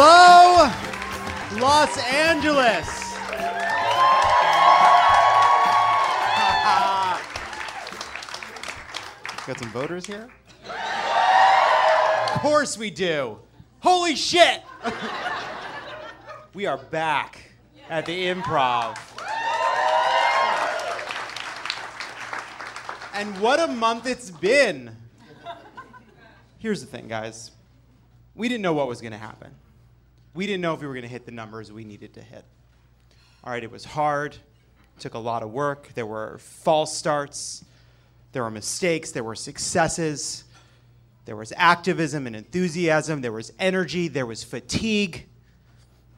Hello, Los Angeles. Got some voters here? Of course we do. Holy shit! We are back at the Improv. And what a month it's been. Here's the thing, guys. We didn't know what was going to happen. We didn't know if we were going to hit the numbers we needed to hit. All right, it was hard. It took a lot of work. There were false starts. There were mistakes. There were successes. There was activism and enthusiasm. There was energy. There was fatigue.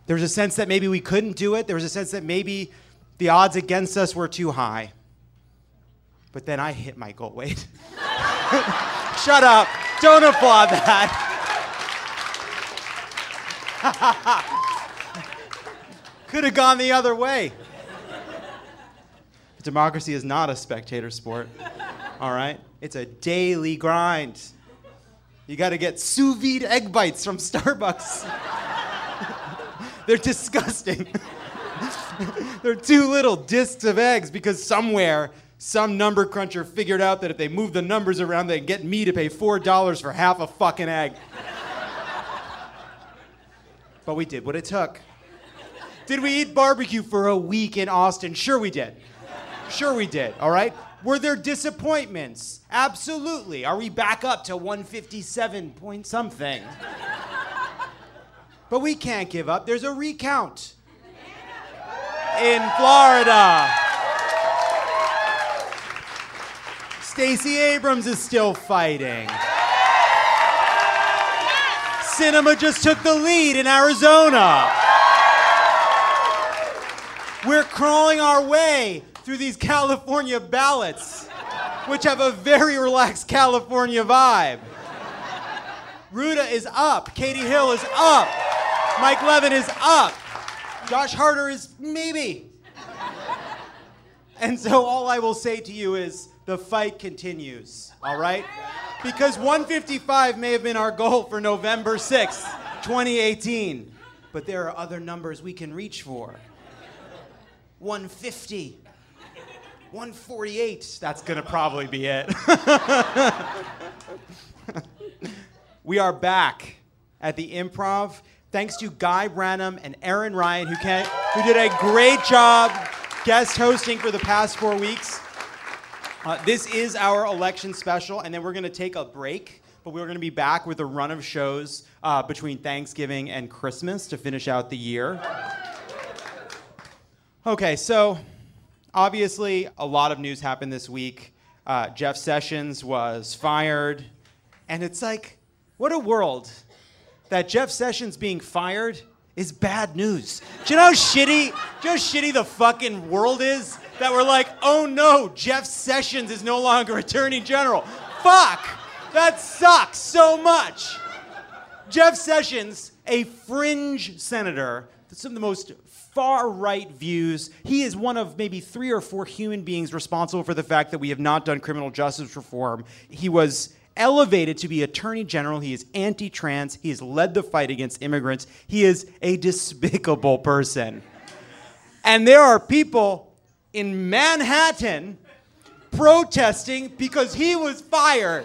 There was a sense that maybe we couldn't do it. There was a sense that maybe the odds against us were too high. But then I hit my goal weight. Shut up. Don't applaud that. Could have gone the other way. But democracy is not a spectator sport, all right? It's a daily grind. You got to get sous vide egg bites from Starbucks. They're disgusting. They're two little discs of eggs because somewhere, some number cruncher figured out that if they move the numbers around, they can get me to pay $4 for half a fucking egg. But we did what it took. Did we eat barbecue for a week in Austin? Sure we did. Sure we did, all right? Were there disappointments? Absolutely. Are we back up to 157 point something? But we can't give up. There's a recount in Florida. Stacey Abrams is still fighting. Sinema just took the lead in Arizona. We're crawling our way through these California ballots, which have a very relaxed California vibe. Ruta is up. Katie Hill is up. Mike Levin is up. Josh Harder is maybe. And so all I will say to you is the fight continues, all right? Because 155 may have been our goal for November 6th, 2018, but there are other numbers we can reach for. 150, 148, that's gonna probably be it. We are back at the Improv. Thanks to Guy Branum and Aaron Ryan, who did a great job guest hosting for the past 4 weeks. This is our election special, and then we're going to take a break, but we're going to be back with a run of shows between Thanksgiving and Christmas to finish out the year. Okay, so obviously a lot of news happened this week. Jeff Sessions was fired, and it's like, what a world. That Jeff Sessions being fired is bad news. Do you know how shitty the fucking world is? That we're like, oh no, Jeff Sessions is no longer Attorney General. Fuck, that sucks so much. Jeff Sessions, a fringe senator, some of the most far-right views. He is one of maybe 3 or 4 human beings responsible for the fact that we have not done criminal justice reform. He was elevated to be Attorney General. He is anti-trans. He has led the fight against immigrants. He is a despicable person. And there are people in Manhattan protesting because he was fired.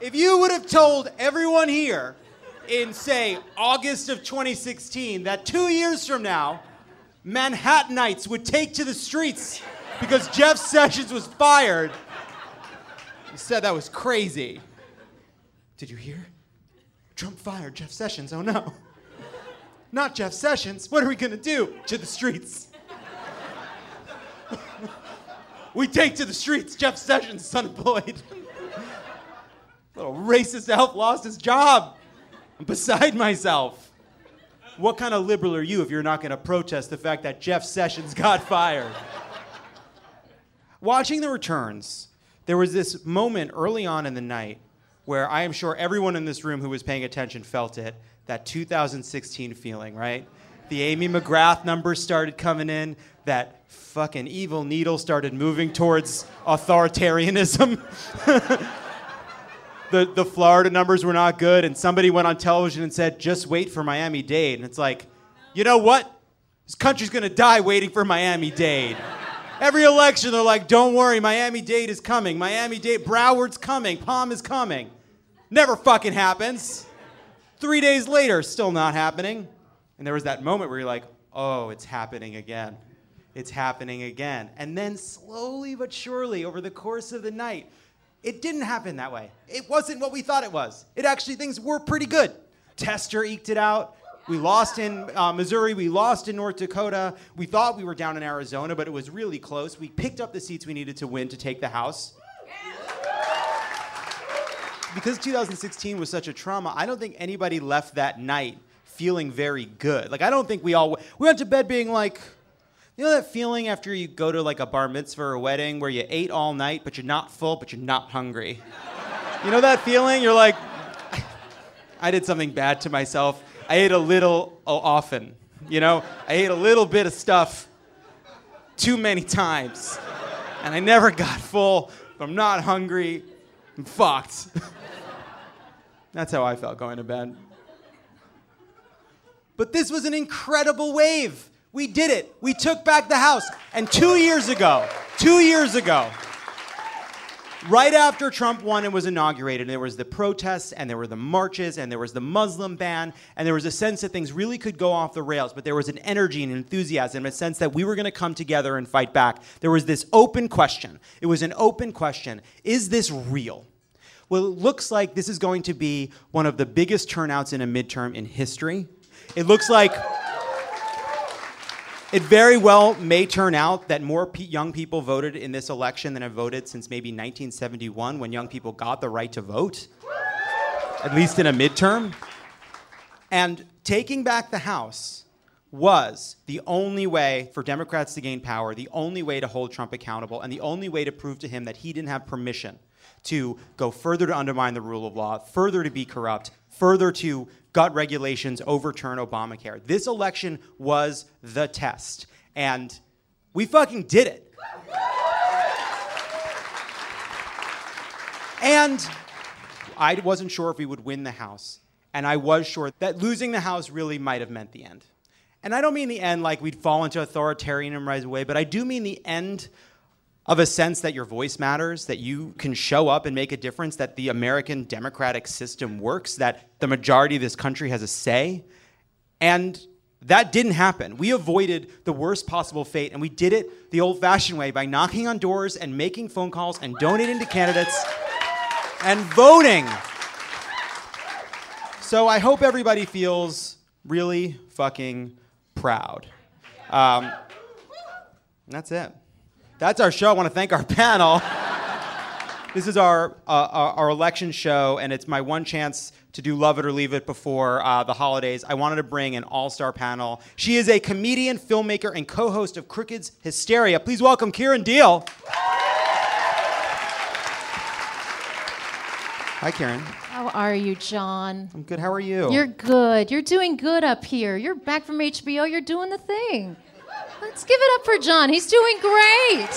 If you would have told everyone here in, say, August of 2016 that 2 years from now, Manhattanites would take to the streets because Jeff Sessions was fired, you said that was crazy. Did you hear? Trump fired Jeff Sessions, oh no. Not Jeff Sessions, what are we gonna do? To the streets. We take to the streets, Jeff Sessions is unemployed. Little racist elf lost his job. I'm beside myself. What kind of liberal are you if you're not gonna protest the fact that Jeff Sessions got fired? Watching the returns, there was this moment early on in the night where I am sure everyone in this room who was paying attention felt it, that 2016 feeling, right? The Amy McGrath numbers started coming in, that fucking evil needle started moving towards authoritarianism. the Florida numbers were not good, and somebody went on television and said, just wait for Miami-Dade. And it's like, you know what? This country's gonna die waiting for Miami-Dade. Every election, they're like, don't worry, Miami-Dade is coming. Miami-Dade, Broward's coming, Palm is coming. Never fucking happens. 3 days later, still not happening. And there was that moment where you're like, oh, it's happening again. It's happening again. And then slowly but surely, over the course of the night, it didn't happen that way. It wasn't what we thought it was. It actually, things were pretty good. Tester eked it out. We lost in Missouri. We lost in North Dakota. We thought we were down in Arizona, but it was really close. We picked up the seats we needed to win to take the House. Because 2016 was such a trauma, I don't think anybody left that night feeling very good. Like, I don't think we went to bed being like, you know that feeling after you go to like a bar mitzvah or a wedding where you ate all night, but you're not full, but you're not hungry? You know that feeling? You're like, I did something bad to myself. I ate a little often, you know? I ate a little bit of stuff too many times. And I never got full, but I'm not hungry. I'm fucked. That's how I felt going to bed. But this was an incredible wave. We did it. We took back the House. And 2 years ago, right after Trump won and was inaugurated, and there was the protests, and there were the marches, and there was the Muslim ban, and there was a sense that things really could go off the rails, but there was an energy and enthusiasm, a sense that we were going to come together and fight back. There was this open question. It was an open question. Is this real? Well, it looks like this is going to be one of the biggest turnouts in a midterm in history. It looks like it very well may turn out that more young people voted in this election than have voted since maybe 1971, when young people got the right to vote, at least in a midterm. And taking back the House was the only way for Democrats to gain power, the only way to hold Trump accountable, and the only way to prove to him that he didn't have permission to go further to undermine the rule of law, further to be corrupt, further to gut regulations, overturn Obamacare. This election was the test, and we fucking did it. And I wasn't sure if we would win the House, and I was sure that losing the House really might have meant the end. And I don't mean the end like we'd fall into authoritarianism right away, but I do mean the end of a sense that your voice matters, that you can show up and make a difference, that the American democratic system works, that the majority of this country has a say. And that didn't happen. We avoided the worst possible fate, and we did it the old-fashioned way by knocking on doors and making phone calls and donating to candidates and voting. So I hope everybody feels really fucking proud. That's it. That's our show. I want to thank our panel. This is our election show, and it's my one chance to do Love It or Leave It before the holidays. I wanted to bring an all-star panel. She is a comedian, filmmaker, and co-host of Crooked's Hysteria. Please welcome Kieran Deal. Hi, Kieran. How are you, John? I'm good. How are you? You're good. You're doing good up here. You're back from HBO. You're doing the thing. Let's give it up for John. He's doing great.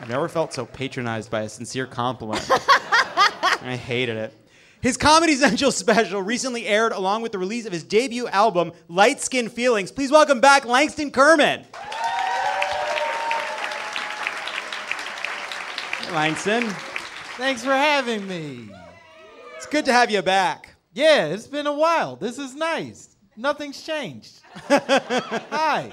I've never felt so patronized by a sincere compliment. I hated it. His Comedy Central special recently aired along with the release of his debut album, Light Skin Feelings. Please welcome back Langston Kerman. Hey, Langston. Thanks for having me. It's good to have you back. Yeah, it's been a while. This is nice. Nothing's changed. Hi.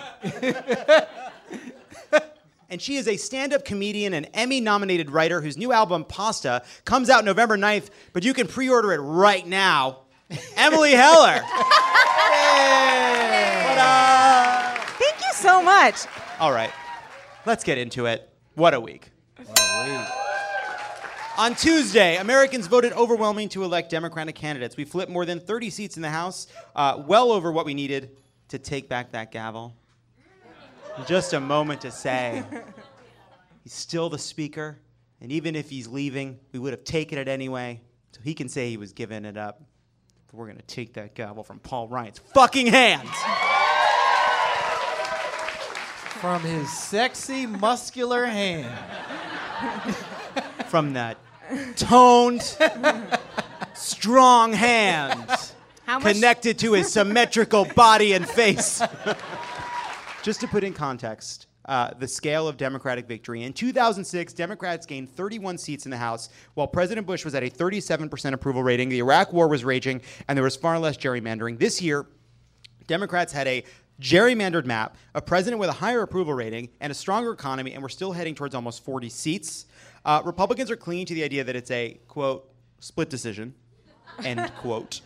And she is a stand-up comedian and Emmy-nominated writer whose new album, Pasta, comes out November 9th, but you can pre-order it right now. Emily Heller. Hey. Thank you so much. All right. Let's get into it. What a week. What a week. On Tuesday, Americans voted overwhelmingly to elect Democratic candidates. We flipped more than 30 seats in the House, well over what we needed to take back that gavel. Just a moment to say, he's still the Speaker, and even if he's leaving, we would have taken it anyway, so he can say he was giving it up. But we're going to take that gavel from Paul Ryan's fucking hands. From his sexy, muscular hand. From that toned, strong hands connected to his symmetrical body and face. Just to put in context, the scale of Democratic victory. In 2006, Democrats gained 31 seats in the House, while President Bush was at a 37% approval rating. The Iraq War was raging, and there was far less gerrymandering. This year, Democrats had a gerrymandered map, a president with a higher approval rating, and a stronger economy, and we're still heading towards almost 40 seats. Republicans are clinging to the idea that it's a, quote, split decision, end quote.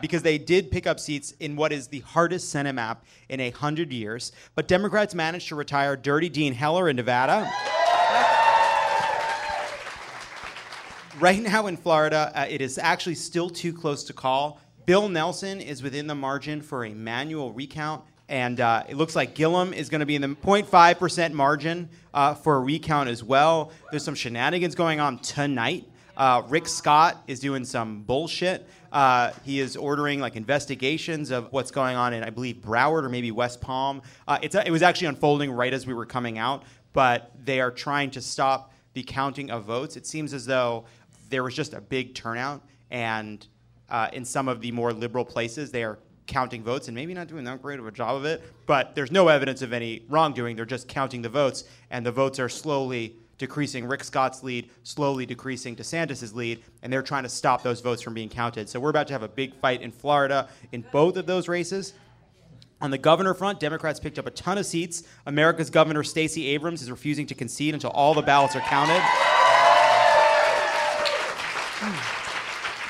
Because they did pick up seats in what is the hardest Senate map in 100 years. But Democrats managed to retire dirty Dean Heller in Nevada. Right now in Florida, it is actually still too close to call. Bill Nelson is within the margin for a manual recount. And it looks like Gillum is going to be in the 0.5% margin for a recount as well. There's some shenanigans going on tonight. Rick Scott is doing some bullshit. He is ordering like investigations of what's going on in, I believe, Broward or maybe West Palm. It was actually unfolding right as we were coming out, but they are trying to stop the counting of votes. It seems as though there was just a big turnout, and in some of the more liberal places, they are counting votes and maybe not doing that great of a job of it, but there's no evidence of any wrongdoing. They're just counting the votes, and the votes are slowly decreasing Rick Scott's lead, slowly decreasing DeSantis' lead, and they're trying to stop those votes from being counted. So we're about to have a big fight in Florida in both of those races. On the governor front, Democrats picked up a ton of seats. America's governor, Stacey Abrams, is refusing to concede until all the ballots are counted.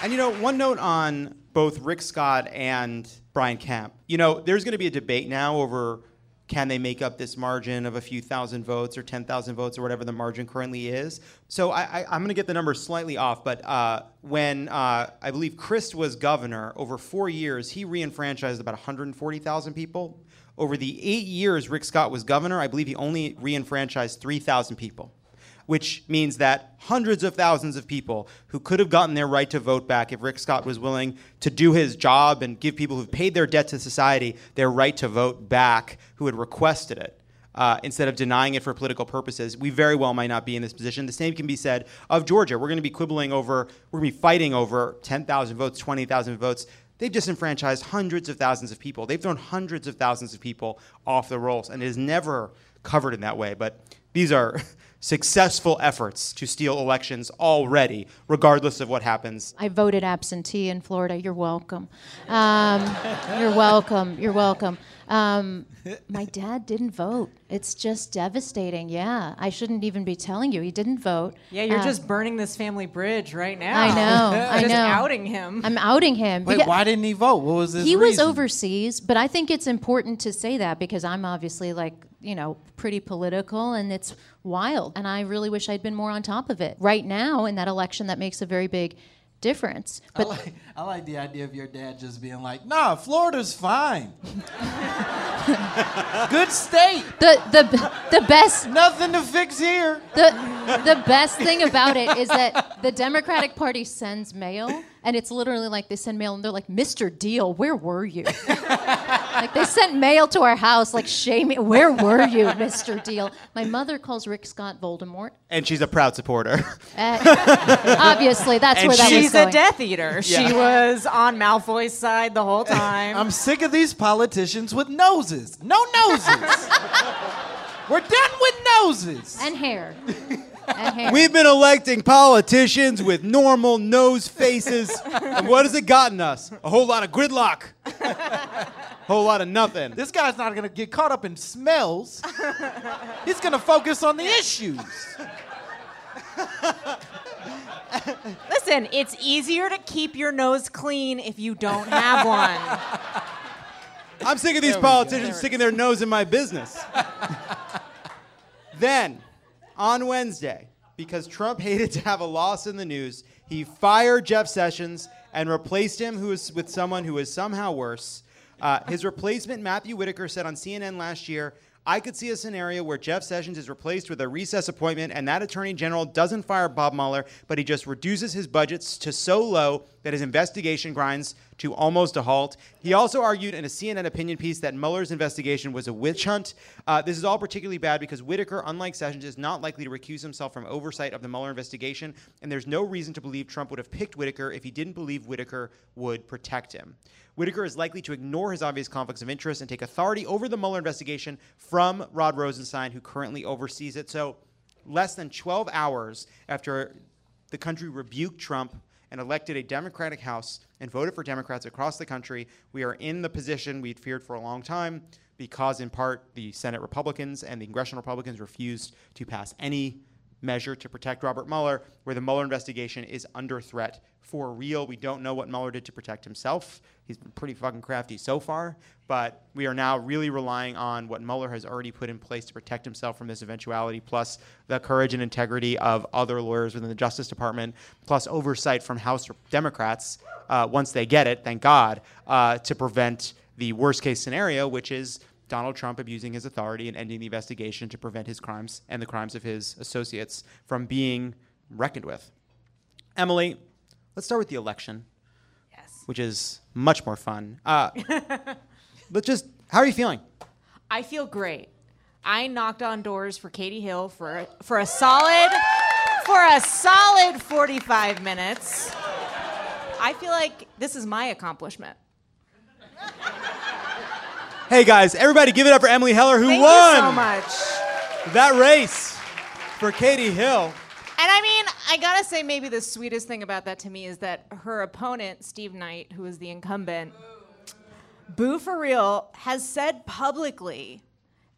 And, you know, one note on both Rick Scott and Brian Kemp. You know, there's going to be a debate now over can they make up this margin of a few thousand votes or 10,000 votes or whatever the margin currently is? So I'm going to get the numbers slightly off, but when I believe Crist was governor, over 4 years, he reenfranchised about 140,000 people. Over the 8 years Rick Scott was governor, I believe he only reenfranchised 3,000 people, which means that hundreds of thousands of people who could have gotten their right to vote back if Rick Scott was willing to do his job and give people who've paid their debt to society their right to vote back, who had requested it, instead of denying it for political purposes, we very well might not be in this position. The same can be said of Georgia. We're going to be fighting over 10,000 votes, 20,000 votes. They've disenfranchised hundreds of thousands of people. They've thrown hundreds of thousands of people off the rolls, and it is never covered in that way. But these are successful efforts to steal elections already, regardless of what happens. I voted absentee in Florida. You're welcome. You're welcome. You're welcome. My dad didn't vote. It's just devastating. Yeah, I shouldn't even be telling you. He didn't vote. Yeah, you're just burning this family bridge right now. I know. I know. Just outing him. I'm outing him. Wait, why didn't he vote? What was his reason? He was overseas, but I think it's important to say that because I'm obviously pretty political, and it's wild. And I really wish I'd been more on top of it. Right now, in that election, that makes a very big difference. But I like the idea of your dad just being like, nah, Florida's fine. Good state. The best. Nothing to fix here. The best thing about it is that the Democratic Party sends mail, and it's literally like they send mail, and they're like, Mr. Deal, where were you? Like they sent mail to our house, like shaming, where were you, Mr. Deal? My mother calls Rick Scott Voldemort. And she's a proud supporter. Obviously, that's where that was going. She's a Death Eater. Yeah. She was on Malfoy's side the whole time. I'm sick of these politicians with noses. No noses. We're done with noses. And hair. We've been electing politicians with normal nose faces. And what has it gotten us? A whole lot of gridlock. Whole lot of nothing. This guy's not going to get caught up in smells. He's going to focus on the issues. Listen, it's easier to keep your nose clean if you don't have one. I'm sick of these politicians sticking their nose in my business. Then, on Wednesday, because Trump hated to have a loss in the news, he fired Jeff Sessions and replaced him with someone who is somehow worse. His replacement, Matthew Whitaker, said on CNN last year, I could see a scenario where Jeff Sessions is replaced with a recess appointment and that attorney general doesn't fire Bob Mueller, but he just reduces his budgets to so low that his investigation grinds to almost a halt. He also argued in a CNN opinion piece that Mueller's investigation was a witch hunt. This is all particularly bad because Whitaker, unlike Sessions, is not likely to recuse himself from oversight of the Mueller investigation, and there's no reason to believe Trump would have picked Whitaker if he didn't believe Whitaker would protect him. Whitaker is likely to ignore his obvious conflicts of interest and take authority over the Mueller investigation from Rod Rosenstein, who currently oversees it. So less than 12 hours after the country rebuked Trump and elected a Democratic House and voted for Democrats across the country, we are in the position we'd feared for a long time because, in part, the Senate Republicans and the Congressional Republicans refused to pass any measure to protect Robert Mueller, where the Mueller investigation is under threat for real. We don't know what Mueller did to protect himself. He's been pretty fucking crafty so far, but we are now really relying on what Mueller has already put in place to protect himself from this eventuality, plus the courage and integrity of other lawyers within the Justice Department, plus oversight from House Democrats, once they get it, thank God, to prevent the worst-case scenario, which is Donald Trump abusing his authority and ending the investigation to prevent his crimes and the crimes of his associates from being reckoned with. Emily, let's start with the election, yes, which is much more fun. But just, how are you feeling? I feel great. I knocked on doors for Katie Hill for a solid 45 minutes. I feel like this is my accomplishment. Hey guys, everybody give it up for Emily Heller, who won! Thank you so much. That race for Katie Hill. And I mean, I gotta say maybe the sweetest thing about that to me is that her opponent, Steve Knight, who is the incumbent, boo for real, has said publicly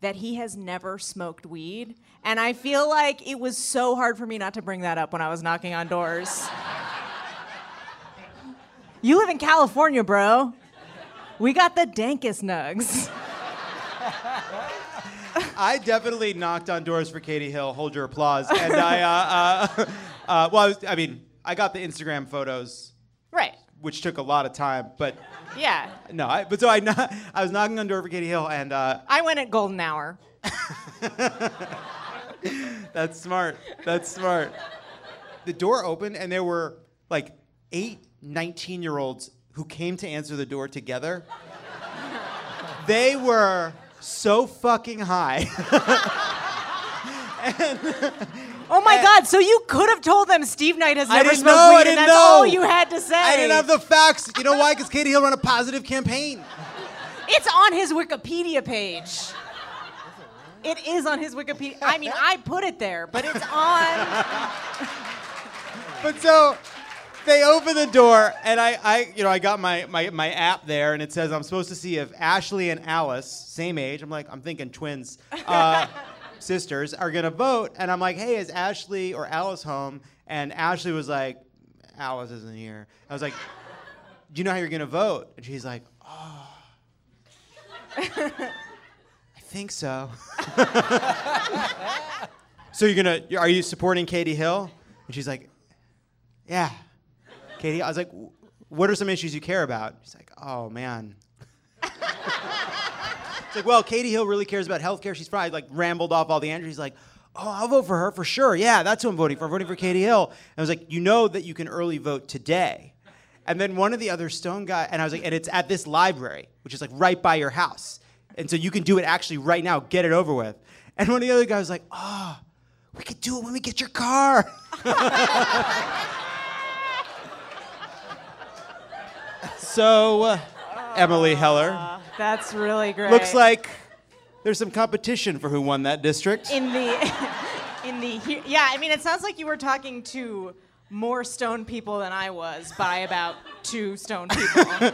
that he has never smoked weed. And I feel like it was so hard for me not to bring that up when I was knocking on doors. You live in California, bro. We got the dankest nugs. I definitely knocked on doors for Katie Hill. Hold your applause. And I got the Instagram photos. Right. Which took a lot of time, but yeah. No, I was knocking on door for Katie Hill, and I went at golden hour. That's smart. That's smart. The door opened, and there were like 8 19-year-olds. Who came to answer the door together. They were so fucking high. Oh my God, so you could have told them Steve Knight has never smoked weed, and that's all you had to say. I didn't have the facts. You know why? Because Katie Hill ran a positive campaign. It's on his Wikipedia page. It is on his Wikipedia. I mean, I put it there, but it's on. But so, they open the door, and I got my app there, and it says I'm supposed to see if Ashley and Alice, same age, I'm thinking twins, sisters, are gonna vote, and I'm like, hey, is Ashley or Alice home? And Ashley was like, Alice isn't here. I was like, do you know how you're gonna vote? And she's like, oh, I think so. So are you supporting Katie Hill? And she's like, yeah. Katie, I was like, what are some issues you care about? She's like, oh, man. It's like, well, Katie Hill really cares about healthcare. She's probably like rambled off all the energy. She's like, oh, I'll vote for her for sure. Yeah, that's who I'm voting for. I'm voting for Katie Hill. And I was like, you know that you can early vote today. And then one of the other Stone guys, and I was like, and it's at this library, which is like right by your house. And so you can do it actually right now. Get it over with. And one of the other guys was like, oh, we could do it when we get your car. So, Emily Heller. That's really great. Looks like there's some competition for who won that district. Yeah, I mean, it sounds like you were talking to more Stone people than I was by about 2 Stone people.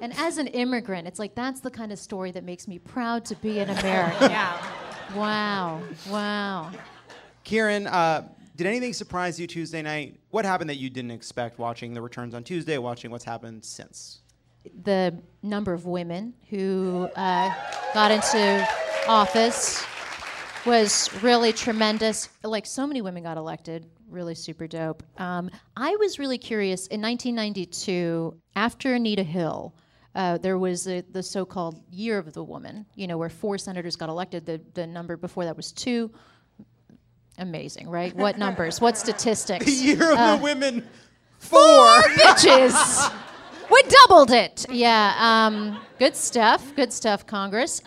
And as an immigrant, it's like, that's the kind of story that makes me proud to be an American. Yeah. Wow. Kieran, did anything surprise you Tuesday night? What happened that you didn't expect watching the returns on Tuesday, watching what's happened since? The number of women who got into office was really tremendous. Like, so many women got elected, really super dope. I was really curious, in 1992, after Anita Hill, There was the so-called Year of the Woman, you know, where 4 senators got elected. The number before that was 2. Amazing, right? What numbers? What statistics? The Year of the Women, 4 bitches. We doubled it. Yeah, good stuff. Good stuff, Congress.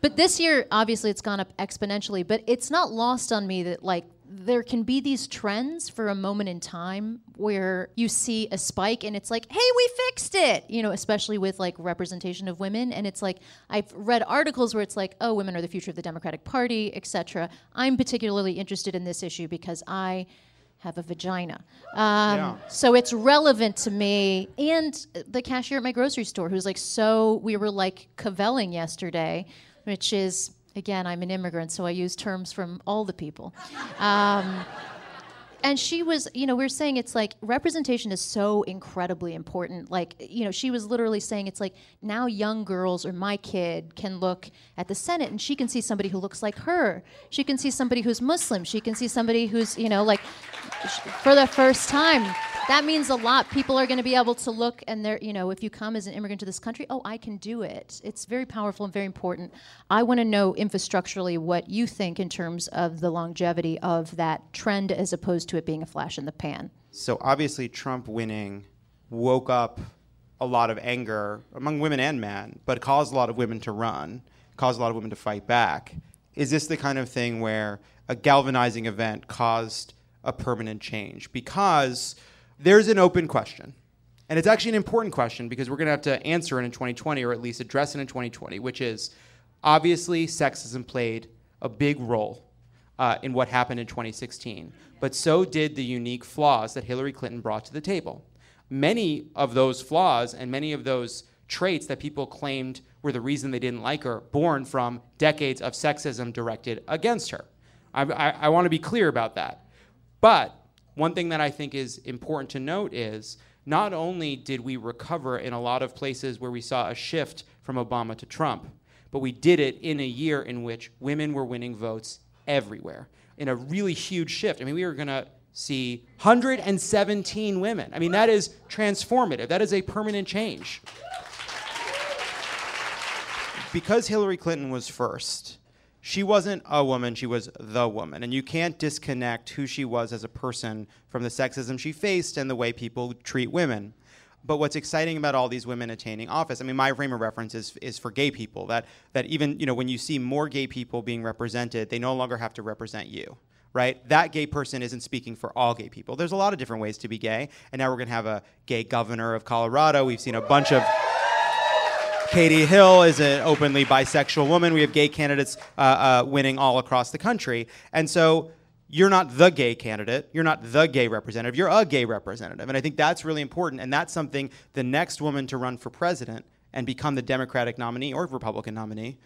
But this year, obviously, it's gone up exponentially. But it's not lost on me that, like, there can be these trends for a moment in time where you see a spike and it's like, hey, we fixed it, you know, especially with like representation of women. And it's like, I've read articles where it's like, oh, women are the future of the Democratic Party, etc. I'm particularly interested in this issue because I have a vagina. So it's relevant to me. And the cashier at my grocery store who's like, we were like cavelling yesterday, which is, again, I'm an immigrant, so I use terms from all the people. And she was, you know, we were saying it's like representation is so incredibly important. Like, you know, she was literally saying it's like now young girls or my kid can look at the Senate and she can see somebody who looks like her. She can see somebody who's Muslim. She can see somebody who's, you know, like for the first time. That means a lot. People are going to be able to look and they're, you know, if you come as an immigrant to this country, oh, I can do it. It's very powerful and very important. I want to know infrastructurally what you think in terms of the longevity of that trend as opposed to it being a flash in the pan. So obviously Trump winning woke up a lot of anger among women and men, but caused a lot of women to run, caused a lot of women to fight back. Is this the kind of thing where a galvanizing event caused a permanent change? Because there's an open question, and it's actually an important question because we're going to have to answer it in 2020 or at least address it in 2020, which is obviously sexism played a big role in what happened in 2016, but so did the unique flaws that Hillary Clinton brought to the table. Many of those flaws and many of those traits that people claimed were the reason they didn't like her born from decades of sexism directed against her. I want to be clear about that. But one thing that I think is important to note is not only did we recover in a lot of places where we saw a shift from Obama to Trump, but we did it in a year in which women were winning votes everywhere in a really huge shift. I mean, we were going to see 117 women. I mean, that is transformative. That is a permanent change. Because Hillary Clinton was first, she wasn't a woman, she was the woman. And you can't disconnect who she was as a person from the sexism she faced and the way people treat women. But what's exciting about all these women attaining office, I mean, my frame of reference is for gay people, that even, you know, when you see more gay people being represented, they no longer have to represent you, right? That gay person isn't speaking for all gay people. There's a lot of different ways to be gay, and now we're gonna have a gay governor of Colorado. We've seen a bunch of... Katie Hill is an openly bisexual woman. We have gay candidates winning all across the country. And so you're not the gay candidate. You're not the gay representative. You're a gay representative. And I think that's really important. And that's something the next woman to run for president and become the Democratic nominee or Republican nominee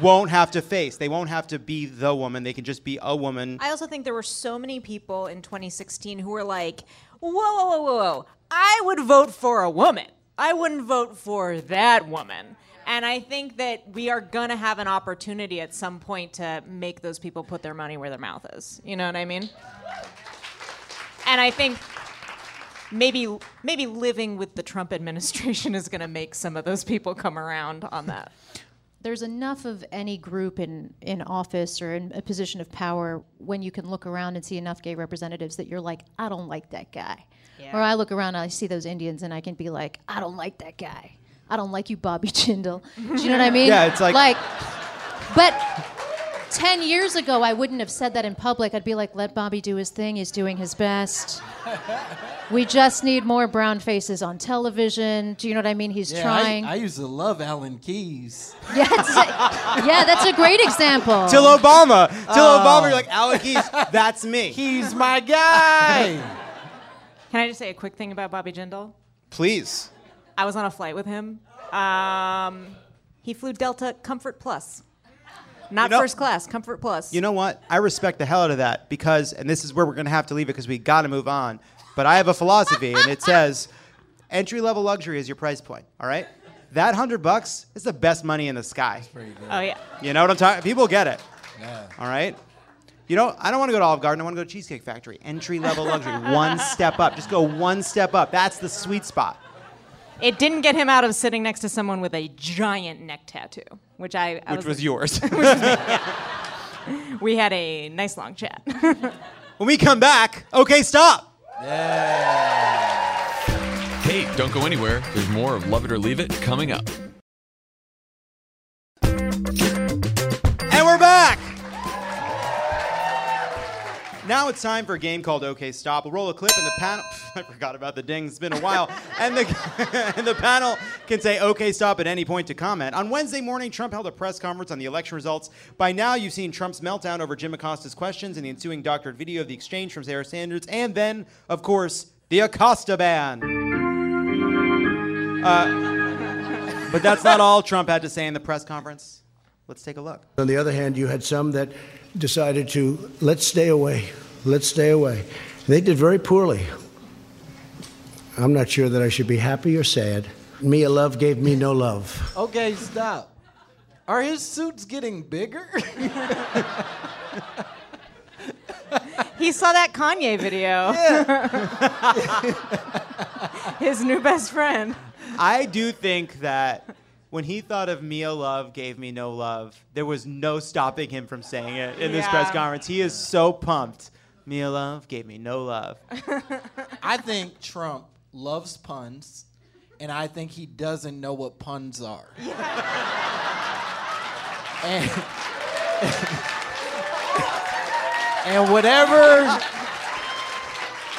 won't have to face. They won't have to be the woman. They can just be a woman. I also think there were so many people in 2016 who were like, whoa, whoa, whoa, whoa. I would vote for a woman. I wouldn't vote for that woman. And I think that we are going to have an opportunity at some point to make those people put their money where their mouth is. You know what I mean? And I think maybe living with the Trump administration is going to make some of those people come around on that. There's enough of any group in office or in a position of power when you can look around and see enough gay representatives that you're like, I don't like that guy. Yeah. Or I look around and I see those Indians and I can be like, I don't like that guy. I don't like you, Bobby Jindal. Do you know what I mean? Yeah, it's like but 10 years ago, I wouldn't have said that in public. I'd be like, let Bobby do his thing. He's doing his best. We just need more brown faces on television. Do you know what I mean? He's trying. I used to love Alan Keyes. Yeah, that's a great example. Till Obama. You're like, Alan Keyes, that's me. He's my guy. Can I just say a quick thing about Bobby Jindal? Please. I was on a flight with him. He flew Delta Comfort Plus. Not first class, Comfort Plus. You know what? I respect the hell out of that because, and this is where we're going to have to leave it because we got to move on, but I have a philosophy and it says entry-level luxury is your price point, all right? That $100 is the best money in the sky. That's pretty good. Oh, yeah. You know what I'm talking about? People get it, yeah. All right? You know, I don't want to go to Olive Garden. I want to go to Cheesecake Factory. Entry-level luxury. One step up. Just go one step up. That's the sweet spot. It didn't get him out of sitting next to someone with a giant neck tattoo, which was yours. Which was me, yeah. We had a nice long chat. When we come back, okay, stop. Yeah. Hey, don't go anywhere. There's more of Love It or Leave It coming up. And we're back. Now it's time for a game called OK Stop. We'll roll a clip and the panel... I forgot about the ding. It's been a while. And the panel can say OK Stop at any point to comment. On Wednesday morning, Trump held a press conference on the election results. By now, you've seen Trump's meltdown over Jim Acosta's questions and the ensuing doctored video of the exchange from Sarah Sanders. And then, of course, the Acosta ban. But that's not all Trump had to say in the press conference. Let's take a look. On the other hand, you had some that decided to, let's stay away. They did very poorly. I'm not sure that I should be happy or sad. Mia Love gave me no love. Okay, stop. Are his suits getting bigger? He saw that Kanye video. Yeah. His new best friend. I do think that when he thought of Mia Love gave me no love, there was no stopping him from saying it in this press conference. He is so pumped. Mia Love gave me no love. I think Trump loves puns, and I think he doesn't know what puns are. Yeah. And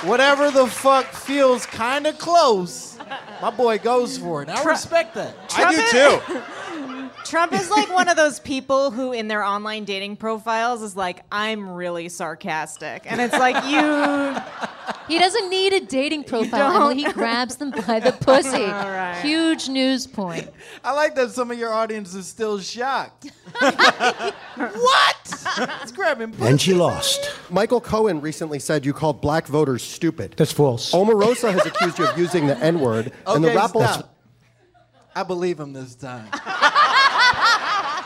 whatever the fuck feels kind of close, my boy goes for it. I respect that. I do too. Trump is like one of those people who in their online dating profiles is like, I'm really sarcastic. And it's like, he doesn't need a dating profile. Emily, he grabs them by the pussy. All right. Huge news point. I like that some of your audience is still shocked. What? It's grabbing pussy. And she lost. Michael Cohen recently said you called black voters stupid. That's false. Omarosa has accused you of using the N-word. Okay, and the stop. I believe him this time.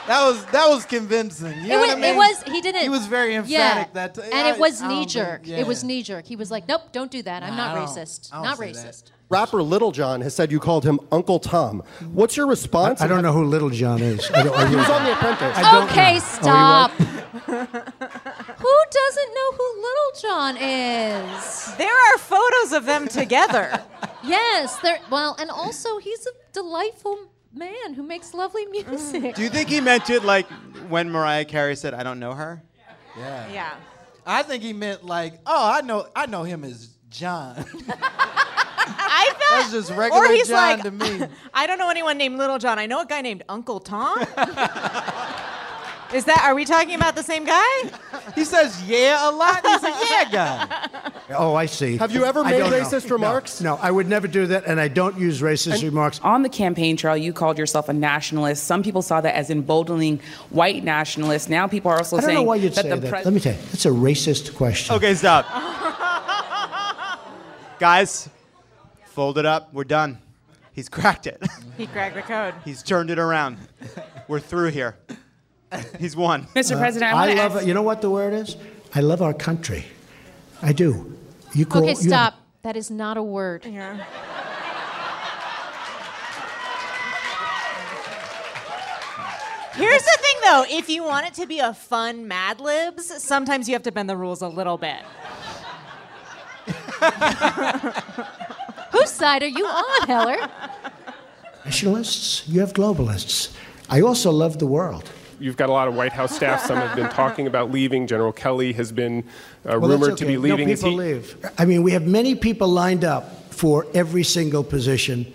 That was convincing. You know what I mean? It was. He didn't. He was very emphatic that time. And it was knee jerk. It was knee jerk. He was like, nope, don't do that. I'm not racist. Not racist. That. Rapper Lil Jon has said you called him Uncle Tom. What's your response? I don't know who Lil Jon is. He was on The Apprentice. Okay, stop. Who doesn't know who Lil Jon is? There are photos of them together. Yes. Well, and also he's a delightful man who makes lovely music. Do you think he meant it like when Mariah Carey said, I don't know her? Yeah. I think he meant like, oh, I know him as John. I felt, that's just regular or he's John like, to me. I don't know anyone named Little John. I know a guy named Uncle Tom. Are we talking about the same guy? He says yeah a lot. He's a yeah guy. Oh, I see. Have you ever made racist remarks? No, I would never do that, and I don't use racist remarks. On the campaign trail, you called yourself a nationalist. Some people saw that as emboldening white nationalists. Now people are also saying... I don't know why you'd say that. Let me tell you, that's a racist question. Okay, stop. Guys, fold it up. We're done. He's cracked it. He cracked the code. He's turned it around. We're through here. He's won. Mr. President, I love it. You know what the word is? I love our country. I do. You call, okay, stop. That is not a word. Yeah. Here's the thing, though. If you want it to be a fun Mad Libs, sometimes you have to bend the rules a little bit. Whose side are you on, Heller? Nationalists, you have globalists. I also love the world. You've got a lot of White House staff. Some have been talking about leaving. General Kelly has been rumored to be leaving. No, people leave. I mean, we have many people lined up for every single position.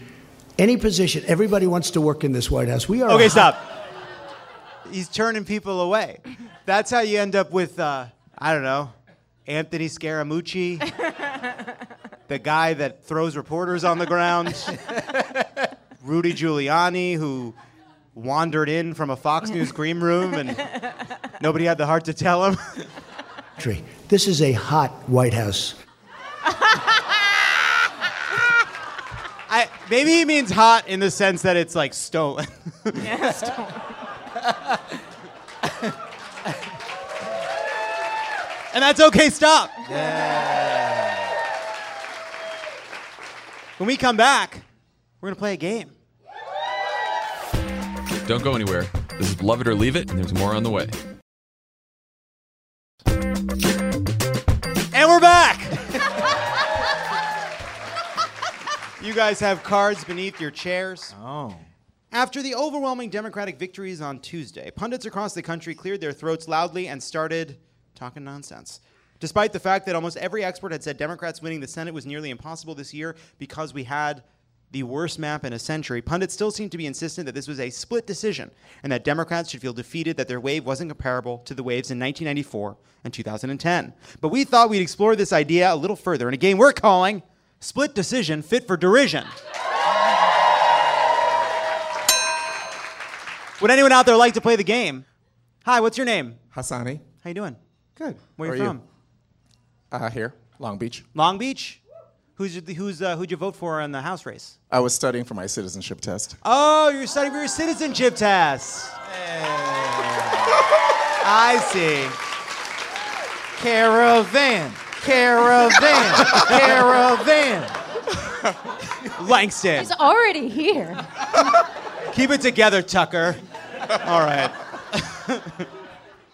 Any position. Everybody wants to work in this White House. We are... Okay, stop. He's turning people away. That's how you end up with, I don't know, Anthony Scaramucci, the guy that throws reporters on the ground, Rudy Giuliani, who... wandered in from a Fox News green room and nobody had the heart to tell him. This is a hot White House. Maybe he means hot in the sense that it's like stolen. Yeah, stolen. And that's okay, stop. Yeah. When we come back, We're going to play a game. Don't go anywhere. This is Love It or Leave It, and there's more on the way. And we're back! You guys have cards beneath your chairs. Oh. After the overwhelming Democratic victories on Tuesday, pundits across the country cleared their throats loudly and started talking nonsense. Despite the fact that almost every expert had said Democrats winning the Senate was nearly impossible this year because we had the worst map in a century, pundits still seemed to be insistent that this was a split decision and that Democrats should feel defeated that their wave wasn't comparable to the waves in 1994 and 2010. But we thought we'd explore this idea a little further in a game we're calling Split Decision Fit for Derision. Would anyone out there like to play the game? Hi, what's your name? Hassani. How you doing? Good. Where are you from? Here, Long Beach. Long Beach? Who'd you vote for in the House race? I was studying for my citizenship test. Oh, you were studying for your citizenship test. Hey. I see. Caravan, caravan, caravan. Langston. He's already here. Keep it together, Tucker. All right.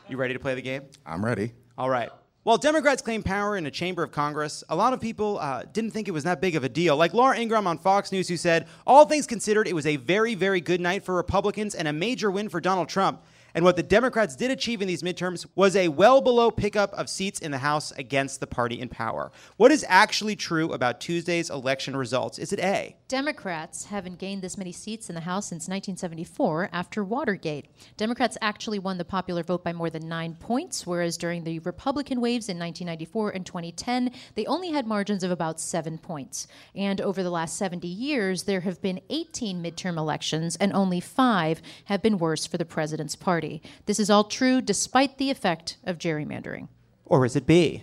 You ready to play the game? I'm ready. All right. While Democrats claim power in a chamber of Congress, a lot of people didn't think it was that big of a deal. Like Laura Ingraham on Fox News, who said, all things considered, it was a very, very good night for Republicans and a major win for Donald Trump. And what the Democrats did achieve in these midterms was a well below pickup of seats in the House against the party in power. What is actually true about Tuesday's election results? Is it A? Democrats haven't gained this many seats in the House since 1974 after Watergate. Democrats actually won the popular vote by more than 9 points, whereas during the Republican waves in 1994 and 2010, they only had margins of about 7 points. And over the last 70 years, there have been 18 midterm elections, and only 5 have been worse for the president's party. This is all true despite the effect of gerrymandering. Or is it B?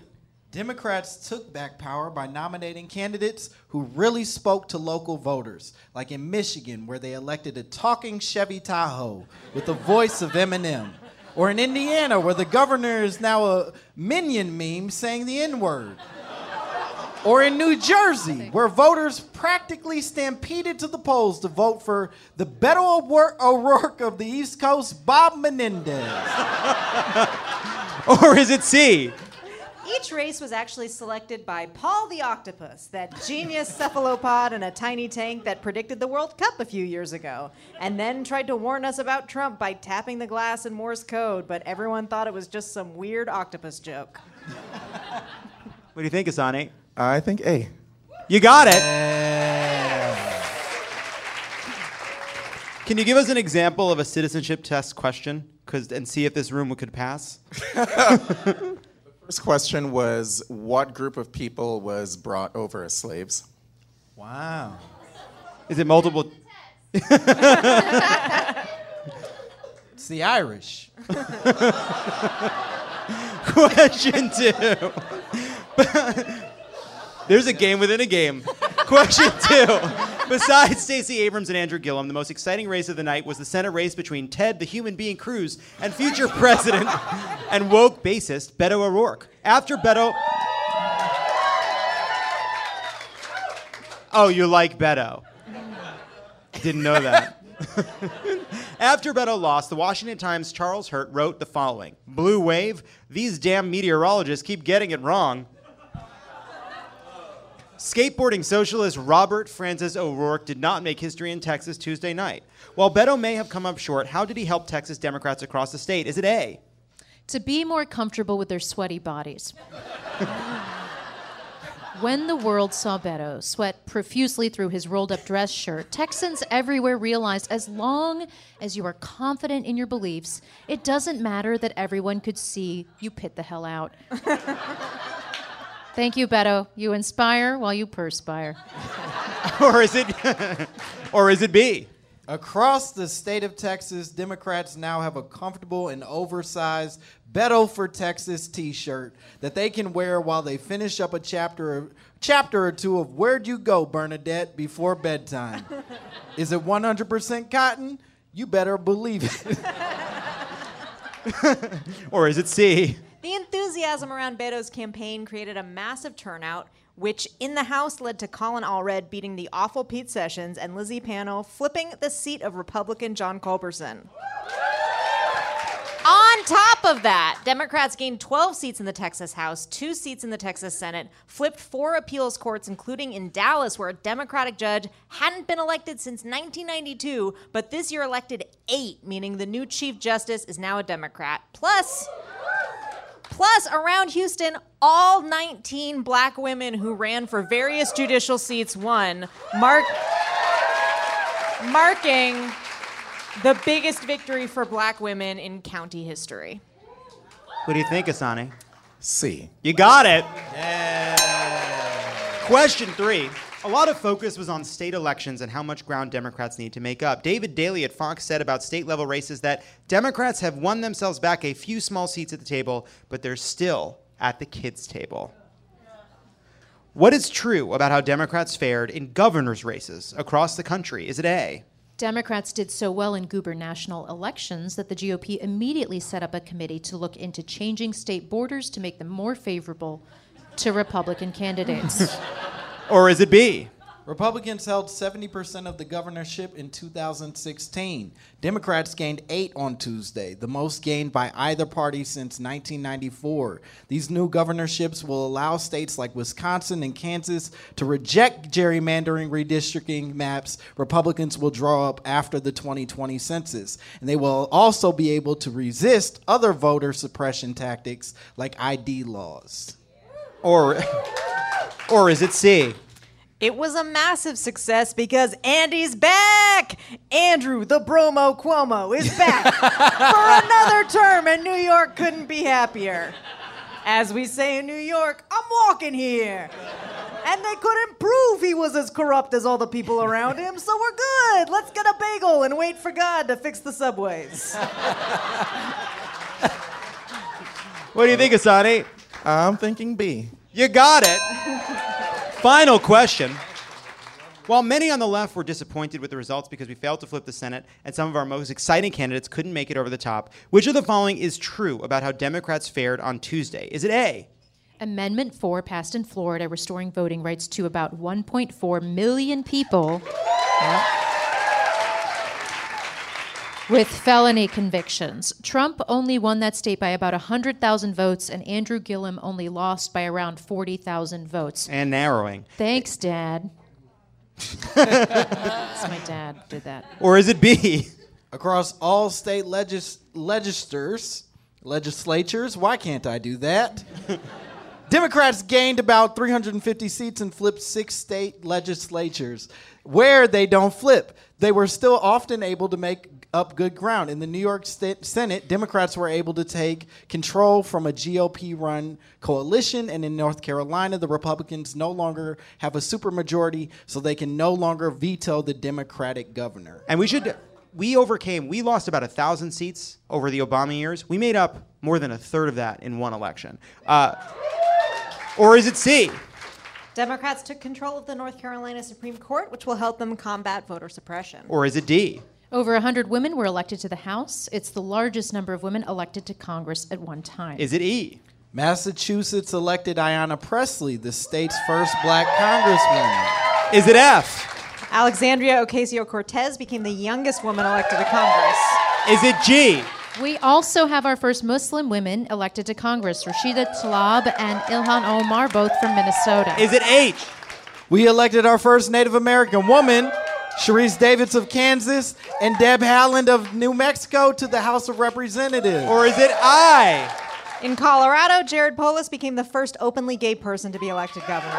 Democrats took back power by nominating candidates who really spoke to local voters, like in Michigan, where they elected a talking Chevy Tahoe with the voice of Eminem. Or in Indiana, where the governor is now a Minion meme saying the N-word. Or in New Jersey, where voters practically stampeded to the polls to vote for the Beto O'Rourke of the East Coast, Bob Menendez. Or is it C? Each race was actually selected by Paul the Octopus, that genius cephalopod in a tiny tank that predicted the World Cup a few years ago, and then tried to warn us about Trump by tapping the glass in Morse code, but everyone thought it was just some weird octopus joke. What do you think, Asani? I think A. You got it. Yeah. Can you give us an example of a citizenship test question and see if this room could pass? The first question was, what group of people was brought over as slaves? Wow. Is it multiple? It's the Irish. Question two. There's a game within a game. Question two. Besides Stacey Abrams and Andrew Gillum, the most exciting race of the night was the Senate race between Ted, the human being Cruz, and future president and woke bassist Beto O'Rourke. After Beto... Oh, you like Beto. Didn't know that. After Beto lost, the Washington Times' Charles Hurt wrote the following. Blue wave, these damn meteorologists keep getting it wrong. Skateboarding socialist Robert Francis O'Rourke did not make history in Texas Tuesday night. While Beto may have come up short, how did he help Texas Democrats across the state? Is it A? To be more comfortable with their sweaty bodies. When the world saw Beto sweat profusely through his rolled-up dress shirt, Texans everywhere realized as long as you are confident in your beliefs, it doesn't matter that everyone could see you pit the hell out. Thank you, Beto. You inspire while you perspire. Or is it B? Across the state of Texas, Democrats now have a comfortable and oversized Beto for Texas t-shirt that they can wear while they finish up a chapter or two of Where'd You Go, Bernadette, before bedtime. Is it 100% cotton? You better believe it. Or is it C? The enthusiasm around Beto's campaign created a massive turnout, which in the House led to Colin Allred beating the awful Pete Sessions and Lizzie Panno flipping the seat of Republican John Culberson. On top of that, Democrats gained 12 seats in the Texas House, 2 seats in the Texas Senate, flipped 4 appeals courts, including in Dallas, where a Democratic judge hadn't been elected since 1992, but this year elected 8, meaning the new Chief Justice is now a Democrat. Plus, around Houston, all 19 black women who ran for various judicial seats won, marking the biggest victory for black women in county history. What do you think, Asani? C. You got it. Yeah. Question 3. A lot of focus was on state elections and how much ground Democrats need to make up. David Daley at Fox said about state-level races that Democrats have won themselves back a few small seats at the table, but they're still at the kids' table. What is true about how Democrats fared in governors' races across the country? Is it A? Democrats did so well in gubernatorial elections that the GOP immediately set up a committee to look into changing state borders to make them more favorable to Republican candidates. Or is it B? Republicans held 70% of the governorship in 2016. Democrats gained 8 on Tuesday, the most gained by either party since 1994. These new governorships will allow states like Wisconsin and Kansas to reject gerrymandering redistricting maps Republicans will draw up after the 2020 census. And they will also be able to resist other voter suppression tactics like ID laws. Or is it C? It was a massive success because Andy's back! Andrew the Bromo Cuomo is back for another term, and New York couldn't be happier. As we say in New York, I'm walking here. And they couldn't prove he was as corrupt as all the people around him, so we're good. Let's get a bagel and wait for God to fix the subways. What do you think, Asani? I'm thinking B. You got it. Final question. While many on the left were disappointed with the results because we failed to flip the Senate and some of our most exciting candidates couldn't make it over the top, which of the following is true about how Democrats fared on Tuesday? Is it A? Amendment 4 passed in Florida, restoring voting rights to about 1.4 million people with felony convictions. Trump only won that state by about 100,000 votes, and Andrew Gillum only lost by around 40,000 votes. And narrowing. Thanks, Dad. My dad did that. Or is it B? Across all state legislatures, why can't I do that? Democrats gained about 350 seats and flipped 6 state legislatures. Where they don't flip, they were still often able to make up good ground. In the New York Senate, Democrats were able to take control from a GOP-run coalition, and in North Carolina, the Republicans no longer have a supermajority, so they can no longer veto the Democratic governor. And we lost about 1,000 seats over the Obama years. We made up more than a third of that in one election. Or is it C? Democrats took control of the North Carolina Supreme Court, which will help them combat voter suppression. Or is it D? Over 100 women were elected to the House. It's the largest number of women elected to Congress at one time. Is it E? Massachusetts elected Ayanna Pressley, the state's first black congresswoman. Is it F? Alexandria Ocasio-Cortez became the youngest woman elected to Congress. Is it G? We also have our first Muslim women elected to Congress, Rashida Tlaib and Ilhan Omar, both from Minnesota. Is it H? We elected our first Native American woman, Sharice Davids of Kansas and Deb Haaland of New Mexico, to the House of Representatives. Or is it I? In Colorado, Jared Polis became the first openly gay person to be elected governor.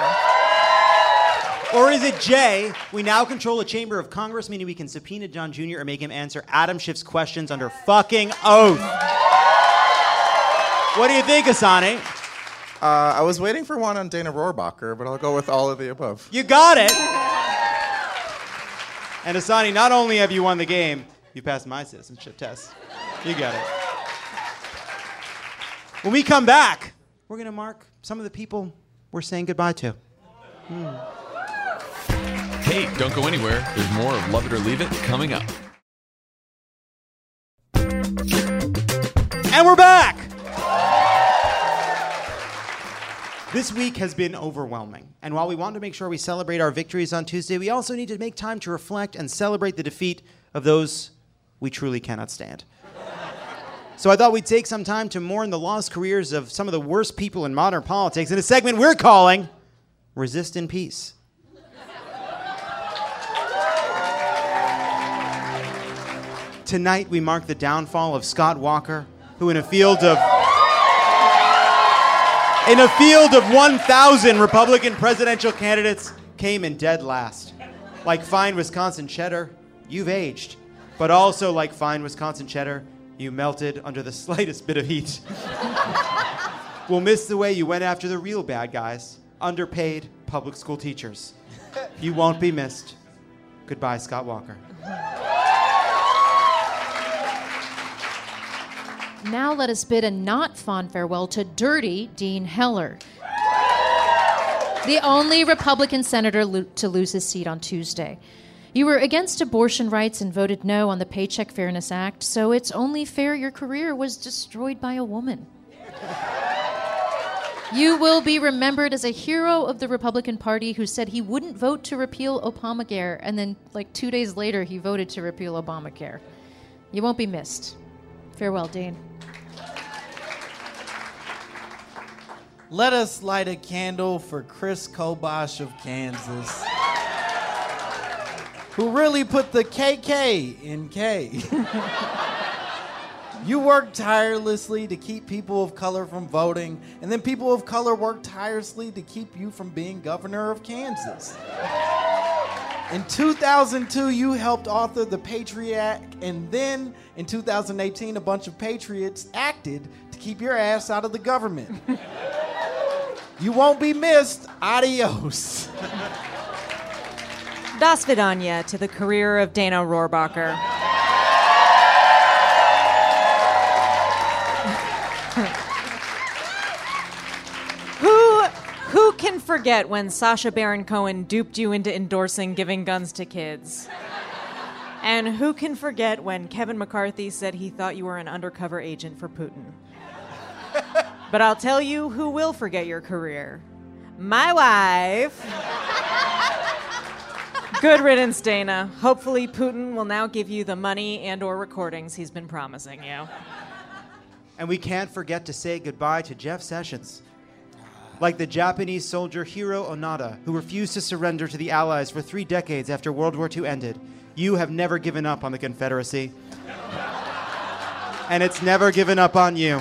Or is it J? We now control a chamber of Congress, meaning we can subpoena John Jr. and make him answer Adam Schiff's questions under fucking oath. What do you think, Asani? I was waiting for one on Dana Rohrabacher, but I'll go with all of the above. You got it. And Asani, not only have you won the game, you passed my citizenship test. You got it. When we come back, we're going to mark some of the people we're saying goodbye to. Hey, don't go anywhere. There's more of Love It or Leave It coming up. And we're back. This week has been overwhelming, and while we want to make sure we celebrate our victories on Tuesday, we also need to make time to reflect and celebrate the defeat of those we truly cannot stand. So I thought we'd take some time to mourn the lost careers of some of the worst people in modern politics in a segment we're calling Resist in Peace. Tonight we mark the downfall of Scott Walker, who in a field of 1,000 Republican presidential candidates, came in dead last. Like fine Wisconsin cheddar, you've aged. But also like fine Wisconsin cheddar, you melted under the slightest bit of heat. We'll miss the way you went after the real bad guys, underpaid public school teachers. You won't be missed. Goodbye, Scott Walker. Now let us bid a not fond farewell to dirty Dean Heller, the only Republican senator to lose his seat on Tuesday. You were against abortion rights and voted no on the Paycheck Fairness Act, so it's only fair your career was destroyed by a woman. You will be remembered as a hero of the Republican Party who said he wouldn't vote to repeal Obamacare, and then, like 2 days later, he voted to repeal Obamacare. You won't be missed. Farewell, Dean. Let us light a candle for Chris Kobosh of Kansas, who really put the KK in K. You worked tirelessly to keep people of color from voting, and then people of color worked tirelessly to keep you from being governor of Kansas. In 2002, you helped author the Patriot Act, and then in 2018, a bunch of patriots acted to keep your ass out of the government. You won't be missed. Adios. Das Vidania to the career of Dana Rohrabacher. Who can forget when Sacha Baron Cohen duped you into endorsing giving guns to kids? And who can forget when Kevin McCarthy said he thought you were an undercover agent for Putin? But I'll tell you who will forget your career. My wife. Good riddance, Dana. Hopefully Putin will now give you the money and or recordings he's been promising you. And we can't forget to say goodbye to Jeff Sessions. Like the Japanese soldier Hiro Onoda, who refused to surrender to the Allies for 3 decades after World War II ended, you have never given up on the Confederacy. And it's never given up on you.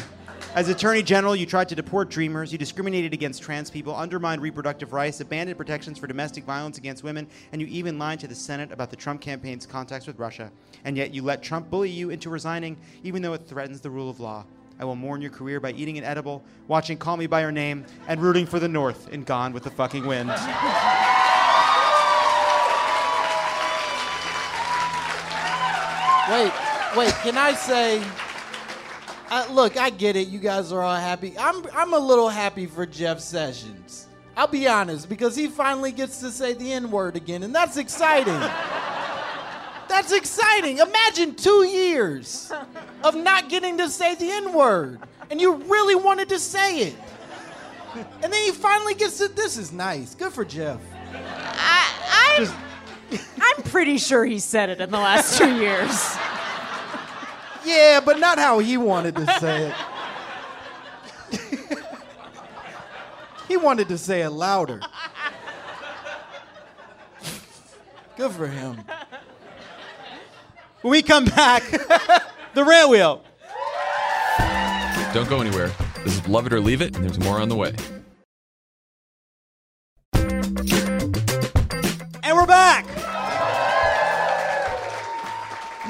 As Attorney General, you tried to deport dreamers, you discriminated against trans people, undermined reproductive rights, abandoned protections for domestic violence against women, and you even lied to the Senate about the Trump campaign's contacts with Russia. And yet you let Trump bully you into resigning, even though it threatens the rule of law. I will mourn your career by eating an edible, watching Call Me By Your Name, and rooting for the North in Gone with the Fucking Wind. Wait, can I say... Look, I get it. You guys are all happy. I'm a little happy for Jeff Sessions. I'll be honest, because he finally gets to say the N-word again, and that's exciting. That's exciting. Imagine 2 years of not getting to say the N-word, and you really wanted to say it. And then he finally gets to... This is nice. Good for Jeff. I'm pretty sure he said it in the last 2 years. Yeah, but not how he wanted to say it. He wanted to say it louder. Good for him. When we come back, the rail wheel. Don't go anywhere. This is Love It or Leave It, and there's more on the way. And we're back.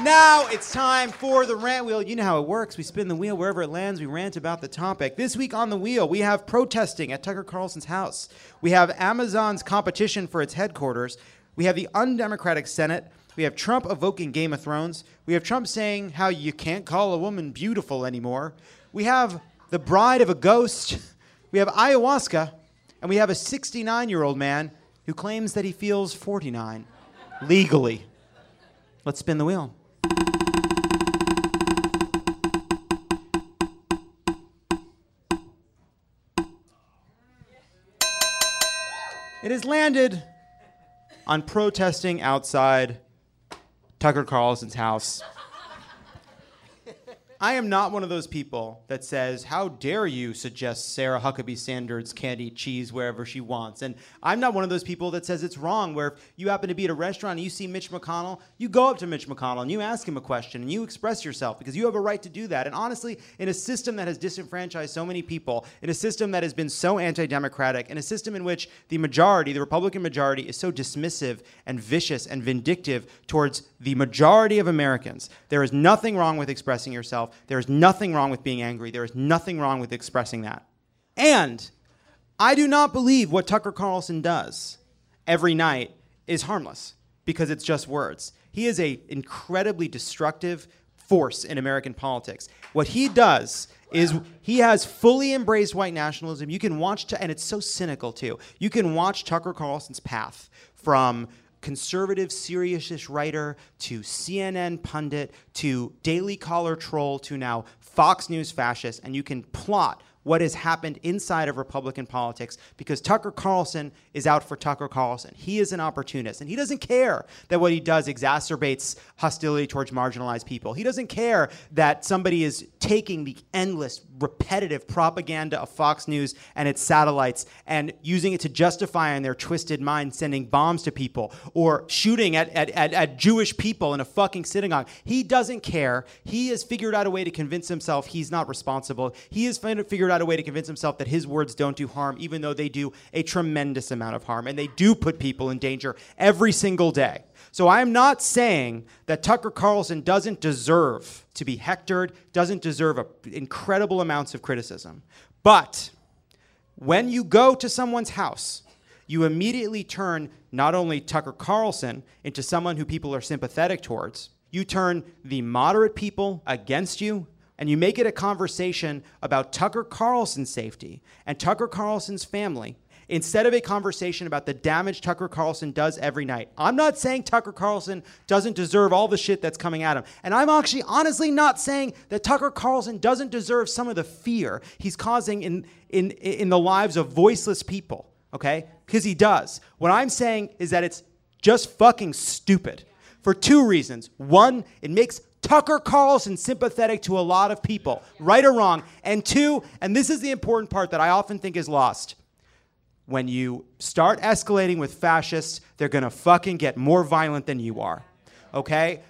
Now it's time for the rant wheel. You know how it works. We spin the wheel wherever it lands. We rant about the topic. This week on the wheel, we have protesting at Tucker Carlson's house. We have Amazon's competition for its headquarters. We have the undemocratic Senate. We have Trump evoking Game of Thrones. We have Trump saying how you can't call a woman beautiful anymore. We have the bride of a ghost. We have ayahuasca. And we have a 69-year-old man who claims that he feels 49 legally. Let's spin the wheel. It has landed on protesting outside Tucker Carlson's house. I am not one of those people that says, how dare you suggest Sarah Huckabee Sanders can't eat cheese wherever she wants. And I'm not one of those people that says it's wrong, where if you happen to be at a restaurant and you see Mitch McConnell, you go up to Mitch McConnell and you ask him a question and you express yourself, because you have a right to do that. And honestly, in a system that has disenfranchised so many people, in a system that has been so anti-democratic, in a system in which the majority, the Republican majority, is so dismissive and vicious and vindictive towards the majority of Americans, there is nothing wrong with expressing yourself. There is nothing wrong with being angry. There is nothing wrong with expressing that. And I do not believe what Tucker Carlson does every night is harmless, because it's just words. He is an incredibly destructive force in American politics. What he does is he has fully embraced white nationalism. You can watch, and it's so cynical too, you can watch Tucker Carlson's path from conservative serious-ish writer to CNN pundit to Daily Caller troll to now Fox News fascist, and you can plot what has happened inside of Republican politics, because Tucker Carlson is out for Tucker Carlson. He is an opportunist, and he doesn't care that what he does exacerbates hostility towards marginalized people. He doesn't care that somebody is taking the endless, repetitive propaganda of Fox News and its satellites and using it to justify in their twisted mind sending bombs to people or shooting at Jewish people in a fucking synagogue. He doesn't care. He has figured out a way to convince himself he's not responsible. He has figured out a way to convince himself that his words don't do harm, even though they do a tremendous amount of harm, and they do put people in danger every single day. So I'm not saying that Tucker Carlson doesn't deserve to be hectored, doesn't deserve incredible amounts of criticism. But when you go to someone's house, you immediately turn not only Tucker Carlson into someone who people are sympathetic towards, you turn the moderate people against you, and you make it a conversation about Tucker Carlson's safety and Tucker Carlson's family, instead of a conversation about the damage Tucker Carlson does every night. I'm not saying Tucker Carlson doesn't deserve all the shit that's coming at him. And I'm actually honestly not saying that Tucker Carlson doesn't deserve some of the fear he's causing in the lives of voiceless people, okay? Because he does. What I'm saying is that it's just fucking stupid for two reasons. One, it makes Tucker Carlson sympathetic to a lot of people, right or wrong. And two, and this is the important part that I often think is lost, when you start escalating with fascists, they're gonna fucking get more violent than you are, okay?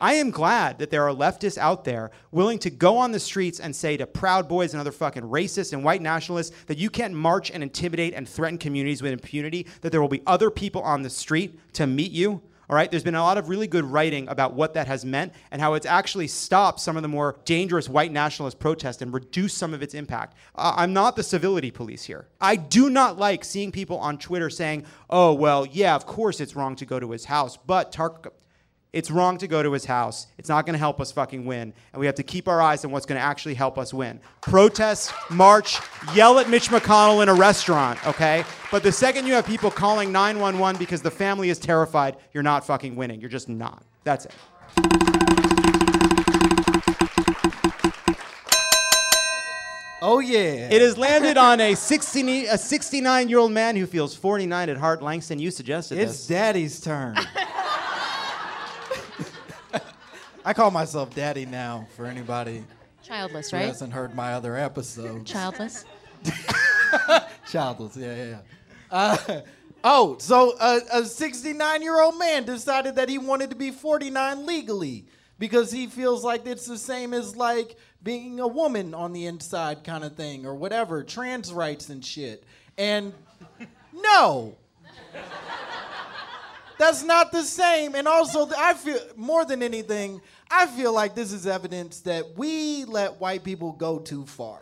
I am glad that there are leftists out there willing to go on the streets and say to Proud Boys and other fucking racists and white nationalists that you can't march and intimidate and threaten communities with impunity, that there will be other people on the street to meet you. All right, there's been a lot of really good writing about what that has meant and how it's actually stopped some of the more dangerous white nationalist protest and reduced some of its impact. I'm not the civility police here. I do not like seeing people on Twitter saying, oh, well, yeah, of course it's wrong to go to his house, but it's wrong to go to his house. It's not going to help us fucking win, and we have to keep our eyes on what's going to actually help us win. Protest, march, yell at Mitch McConnell in a restaurant, okay? But the second you have people calling 911 because the family is terrified, you're not fucking winning. You're just not. That's it. Oh, yeah. It has landed on a 69-year-old man who feels 49 at heart. Langston, you suggested this. It's daddy's turn. I call myself daddy now, for anybody Childless, right? Who hasn't heard my other episodes. Childless? Childless, yeah. A 69-year-old man decided that he wanted to be 49 legally because he feels like it's the same as, like, being a woman on the inside kind of thing or whatever, trans rights and shit. And no. That's not the same. And also, I feel, more than anything, I feel like this is evidence that we let white people go too far.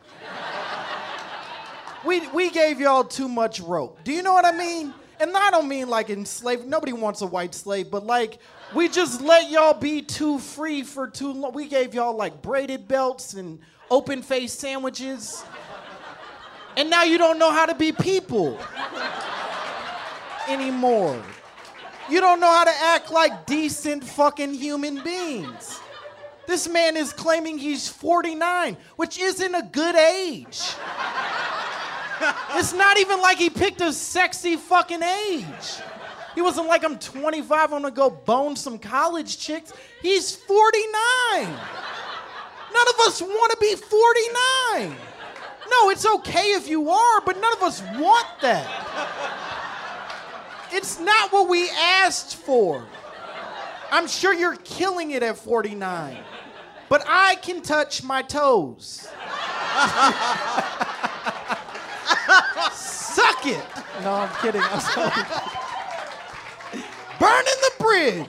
We gave y'all too much rope. Do you know what I mean? And I don't mean like enslaved. Nobody wants a white slave, but like, we just let y'all be too free for too long. We gave y'all like braided belts and open-faced sandwiches. And now you don't know how to be people anymore. You don't know how to act like decent fucking human beings. This man is claiming he's 49, which isn't a good age. It's not even like he picked a sexy fucking age. He wasn't like, I'm 25, I'm gonna go bone some college chicks. He's 49. None of us wanna be 49. No, it's okay if you are, but none of us want that. It's not what we asked for. I'm sure you're killing it at 49, but I can touch my toes. Suck it. No, I'm kidding. I'm sorry. Burning the bridge.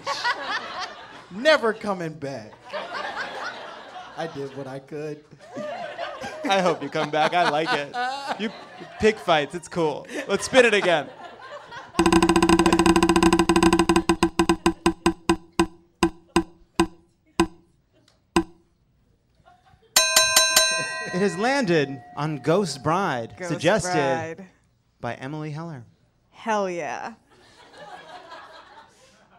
Never coming back. I did what I could. I hope you come back. I like it. You pick fights. It's cool. Let's spin it again. It has landed on Ghost Bride, suggested by Emily Heller. Hell yeah.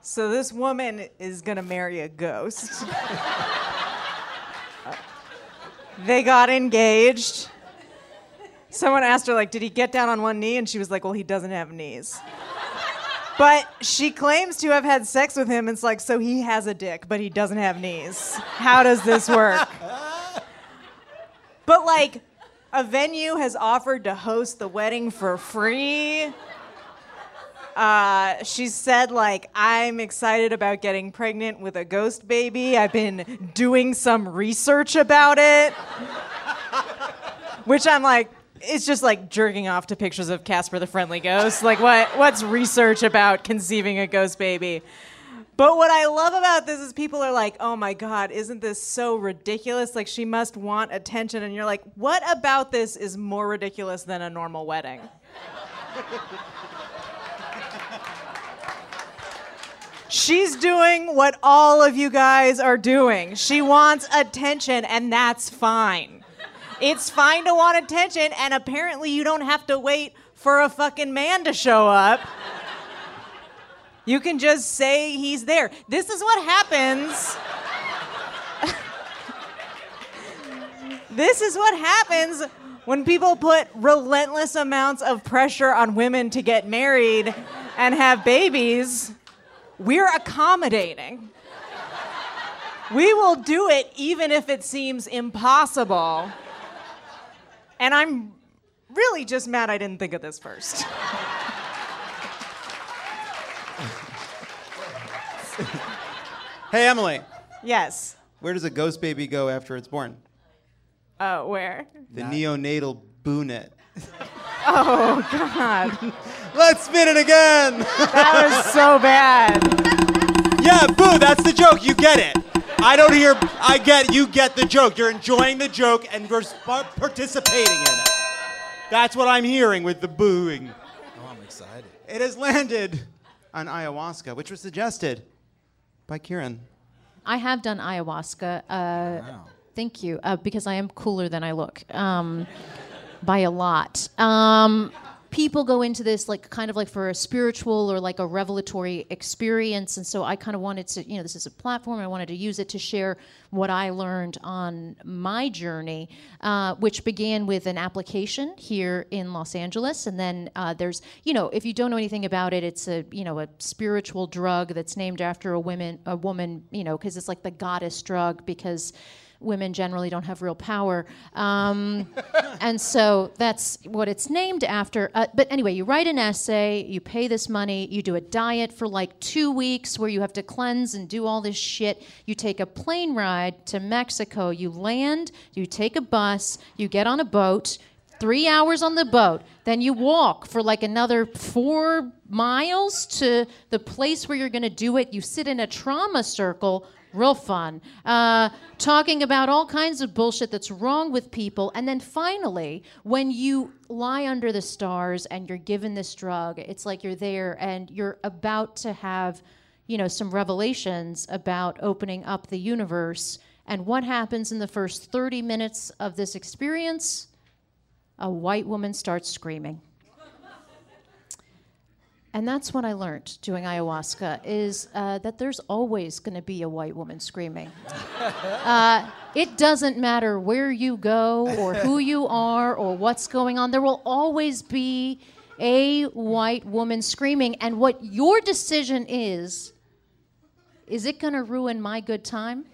So this woman is going to marry a ghost. They got engaged. Someone asked her, like, did he get down on one knee? And she was like, well, he doesn't have knees. But she claims to have had sex with him. And it's like, so he has a dick, but he doesn't have knees. How does this work? But, like, a venue has offered to host the wedding for free. She said, like, I'm excited about getting pregnant with a ghost baby. I've been doing some research about it. Which I'm like, it's just like jerking off to pictures of Casper the Friendly Ghost. Like, what's research about conceiving a ghost baby? But what I love about this is people are like, oh my God, isn't this so ridiculous? Like, she must want attention. And you're like, what about this is more ridiculous than a normal wedding? She's doing what all of you guys are doing. She wants attention, and that's fine. It's fine to want attention, and apparently you don't have to wait for a fucking man to show up. You can just say he's there. This is what happens. This is what happens when people put relentless amounts of pressure on women to get married and have babies. We're accommodating. We will do it even if it seems impossible. And I'm really just mad I didn't think of this first. Hey, Emily. Yes. Where does a ghost baby go after it's born? Where? The neonatal boonet. Oh, God. Let's spin it again. That was so bad. Yeah, boo, that's the joke. You get it. You get the joke. You're enjoying the joke and you're participating in it. That's what I'm hearing with the booing. Oh, I'm excited. It has landed on ayahuasca, which was suggested by Kieran. I have done ayahuasca. Wow. Thank you, because I am cooler than I look, by a lot. People go into this like kind of like for a spiritual or like a revelatory experience, and so I kind of wanted to, this is a platform, I wanted to use it to share what I learned on my journey, which began with an application here in Los Angeles, and then there's, if you don't know anything about it, it's a, a spiritual drug that's named after a woman, because it's like the goddess drug, because women generally don't have real power. And so that's what it's named after. But anyway, you write an essay, you pay this money, you do a diet for like 2 weeks where you have to cleanse and do all this shit. You take a plane ride to Mexico, you land, you take a bus, you get on a boat, 3 hours on the boat, then you walk for like another 4 miles to the place where you're gonna do it. You sit in a trauma circle, real fun, talking about all kinds of bullshit that's wrong with people. And then finally, when you lie under the stars and you're given this drug, it's like you're there and you're about to have, some revelations about opening up the universe. And what happens in the first 30 minutes of this experience? A white woman starts screaming. And that's what I learned doing ayahuasca, is that there's always going to be a white woman screaming. It doesn't matter where you go or who you are or what's going on. There will always be a white woman screaming. And what your decision is it going to ruin my good time?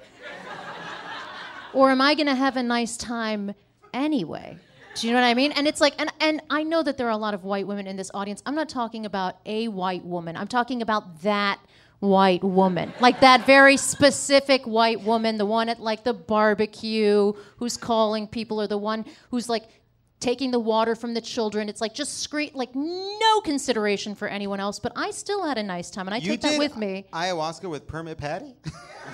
Or am I going to have a nice time anyway? Do you know what I mean? And it's like, and I know that there are a lot of white women in this audience. I'm not talking about a white woman. I'm talking about that white woman. Like that very specific white woman, the one at like the barbecue who's calling people, or the one who's like taking the water from the children. It's like just like no consideration for anyone else. But I still had a nice time, and I take that with me. Ayahuasca with Permit Patty?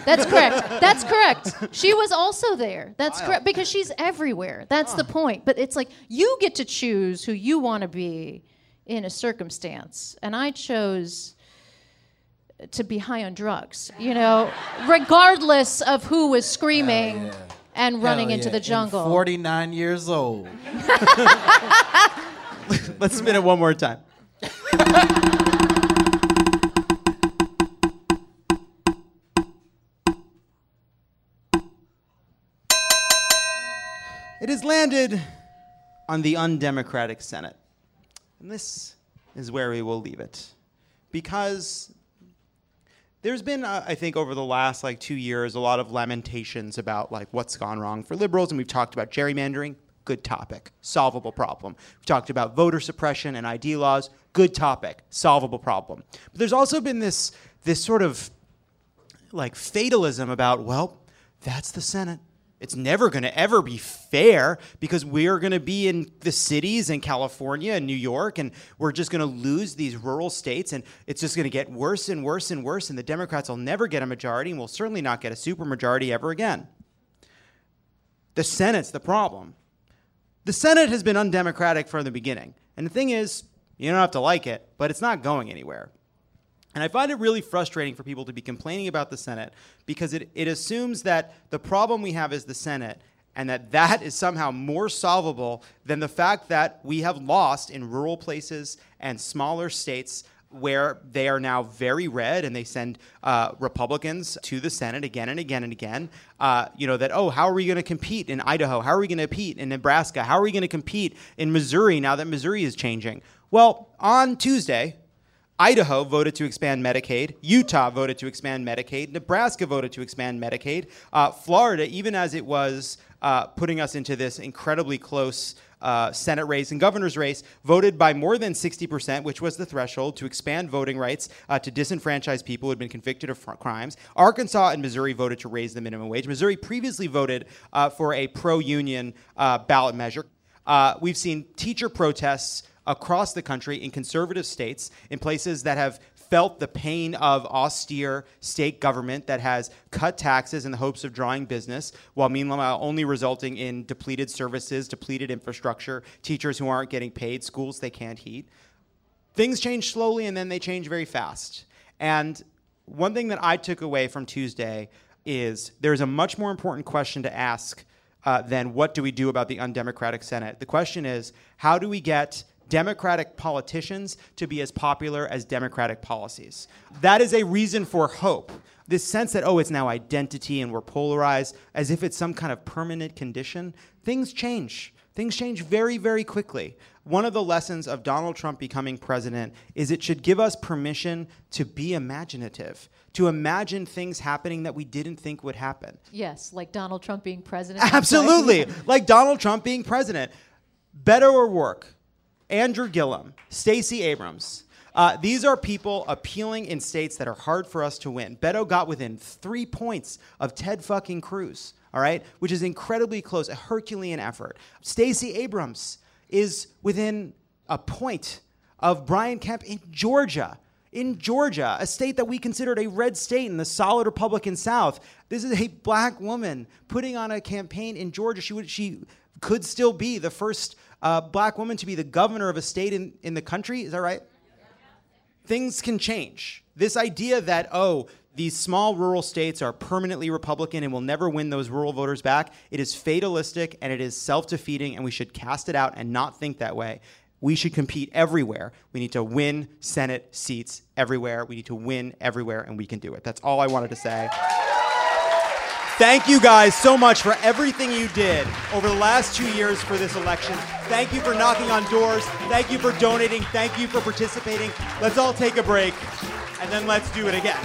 That's correct. That's correct. She was also there. That's correct, because she's everywhere. That's the point. But it's like you get to choose who you want to be in a circumstance, and I chose to be high on drugs, you know, regardless of who was screaming and running into the jungle. And 49 years old. Let's spin it one more time. It has landed on the undemocratic Senate. And this is where we will leave it. Because there's been, I think, over the last 2 years, a lot of lamentations about what's gone wrong for liberals. And we've talked about gerrymandering, good topic, solvable problem. We've talked about voter suppression and ID laws, good topic, solvable problem. But there's also been this sort of fatalism about, well, that's the Senate. It's never going to ever be fair because we're going to be in the cities in California and New York, and we're just going to lose these rural states, and it's just going to get worse and worse and worse, and the Democrats will never get a majority, and we'll certainly not get a supermajority ever again. The Senate's the problem. The Senate has been undemocratic from the beginning, and the thing is, you don't have to like it, but it's not going anywhere. And I find it really frustrating for people to be complaining about the Senate because it assumes that the problem we have is the Senate and that is somehow more solvable than the fact that we have lost in rural places and smaller states where they are now very red and they send Republicans to the Senate again and again and again, you know, that, oh, how are we going to compete in Idaho? How are we going to compete in Nebraska? How are we going to compete in Missouri now that Missouri is changing? Well, on Tuesday, Idaho voted to expand Medicaid. Utah voted to expand Medicaid. Nebraska voted to expand Medicaid. Florida, even as it was putting us into this incredibly close Senate race and governor's race, voted by more than 60%, which was the threshold, to expand voting rights to disenfranchise people who had been convicted of crimes. Arkansas and Missouri voted to raise the minimum wage. Missouri previously voted for a pro-union ballot measure. We've seen teacher protests across the country in conservative states, in places that have felt the pain of austere state government that has cut taxes in the hopes of drawing business, while meanwhile only resulting in depleted services, depleted infrastructure, teachers who aren't getting paid, schools they can't heat. Things change slowly, and then they change very fast. And one thing that I took away from Tuesday is there's a much more important question to ask than what do we do about the undemocratic Senate. The question is, how do we get Democratic politicians to be as popular as Democratic policies? That is a reason for hope. This sense that, oh, it's now identity and we're polarized, as if it's some kind of permanent condition. Things change. Things change very, very quickly. One of the lessons of Donald Trump becoming president is it should give us permission to be imaginative, to imagine things happening that we didn't think would happen. Yes, like Donald Trump being president. Absolutely, like Donald Trump being president. Beto O'Rourke, Andrew Gillum, Stacey Abrams. These are people appealing in states that are hard for us to win. Beto got within 3 points of Ted fucking Cruz, all right, which is incredibly close, a Herculean effort. Stacey Abrams is within a point of Brian Kemp in Georgia. In Georgia, a state that we considered a red state in the solid Republican South. This is a black woman putting on a campaign in Georgia. She could still be the first black woman to be the governor of a state in the country. Is that right? Yeah. Things can change. This idea that, oh, these small rural states are permanently Republican and will never win those rural voters back, it is fatalistic and it is self-defeating, and we should cast it out and not think that way. We should compete everywhere. We need to win Senate seats everywhere. We need to win everywhere, and we can do it. That's all I wanted to say. Thank you guys so much for everything you did over the last 2 years for this election. Thank you for knocking on doors. Thank you for donating. Thank you for participating. Let's all take a break, and then let's do it again.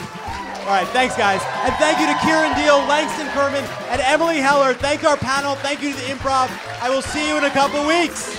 All right, thanks, guys. And thank you to Kieran Deal, Langston Kerman, and Emily Heller. Thank our panel. Thank you to the Improv. I will see you in a couple weeks.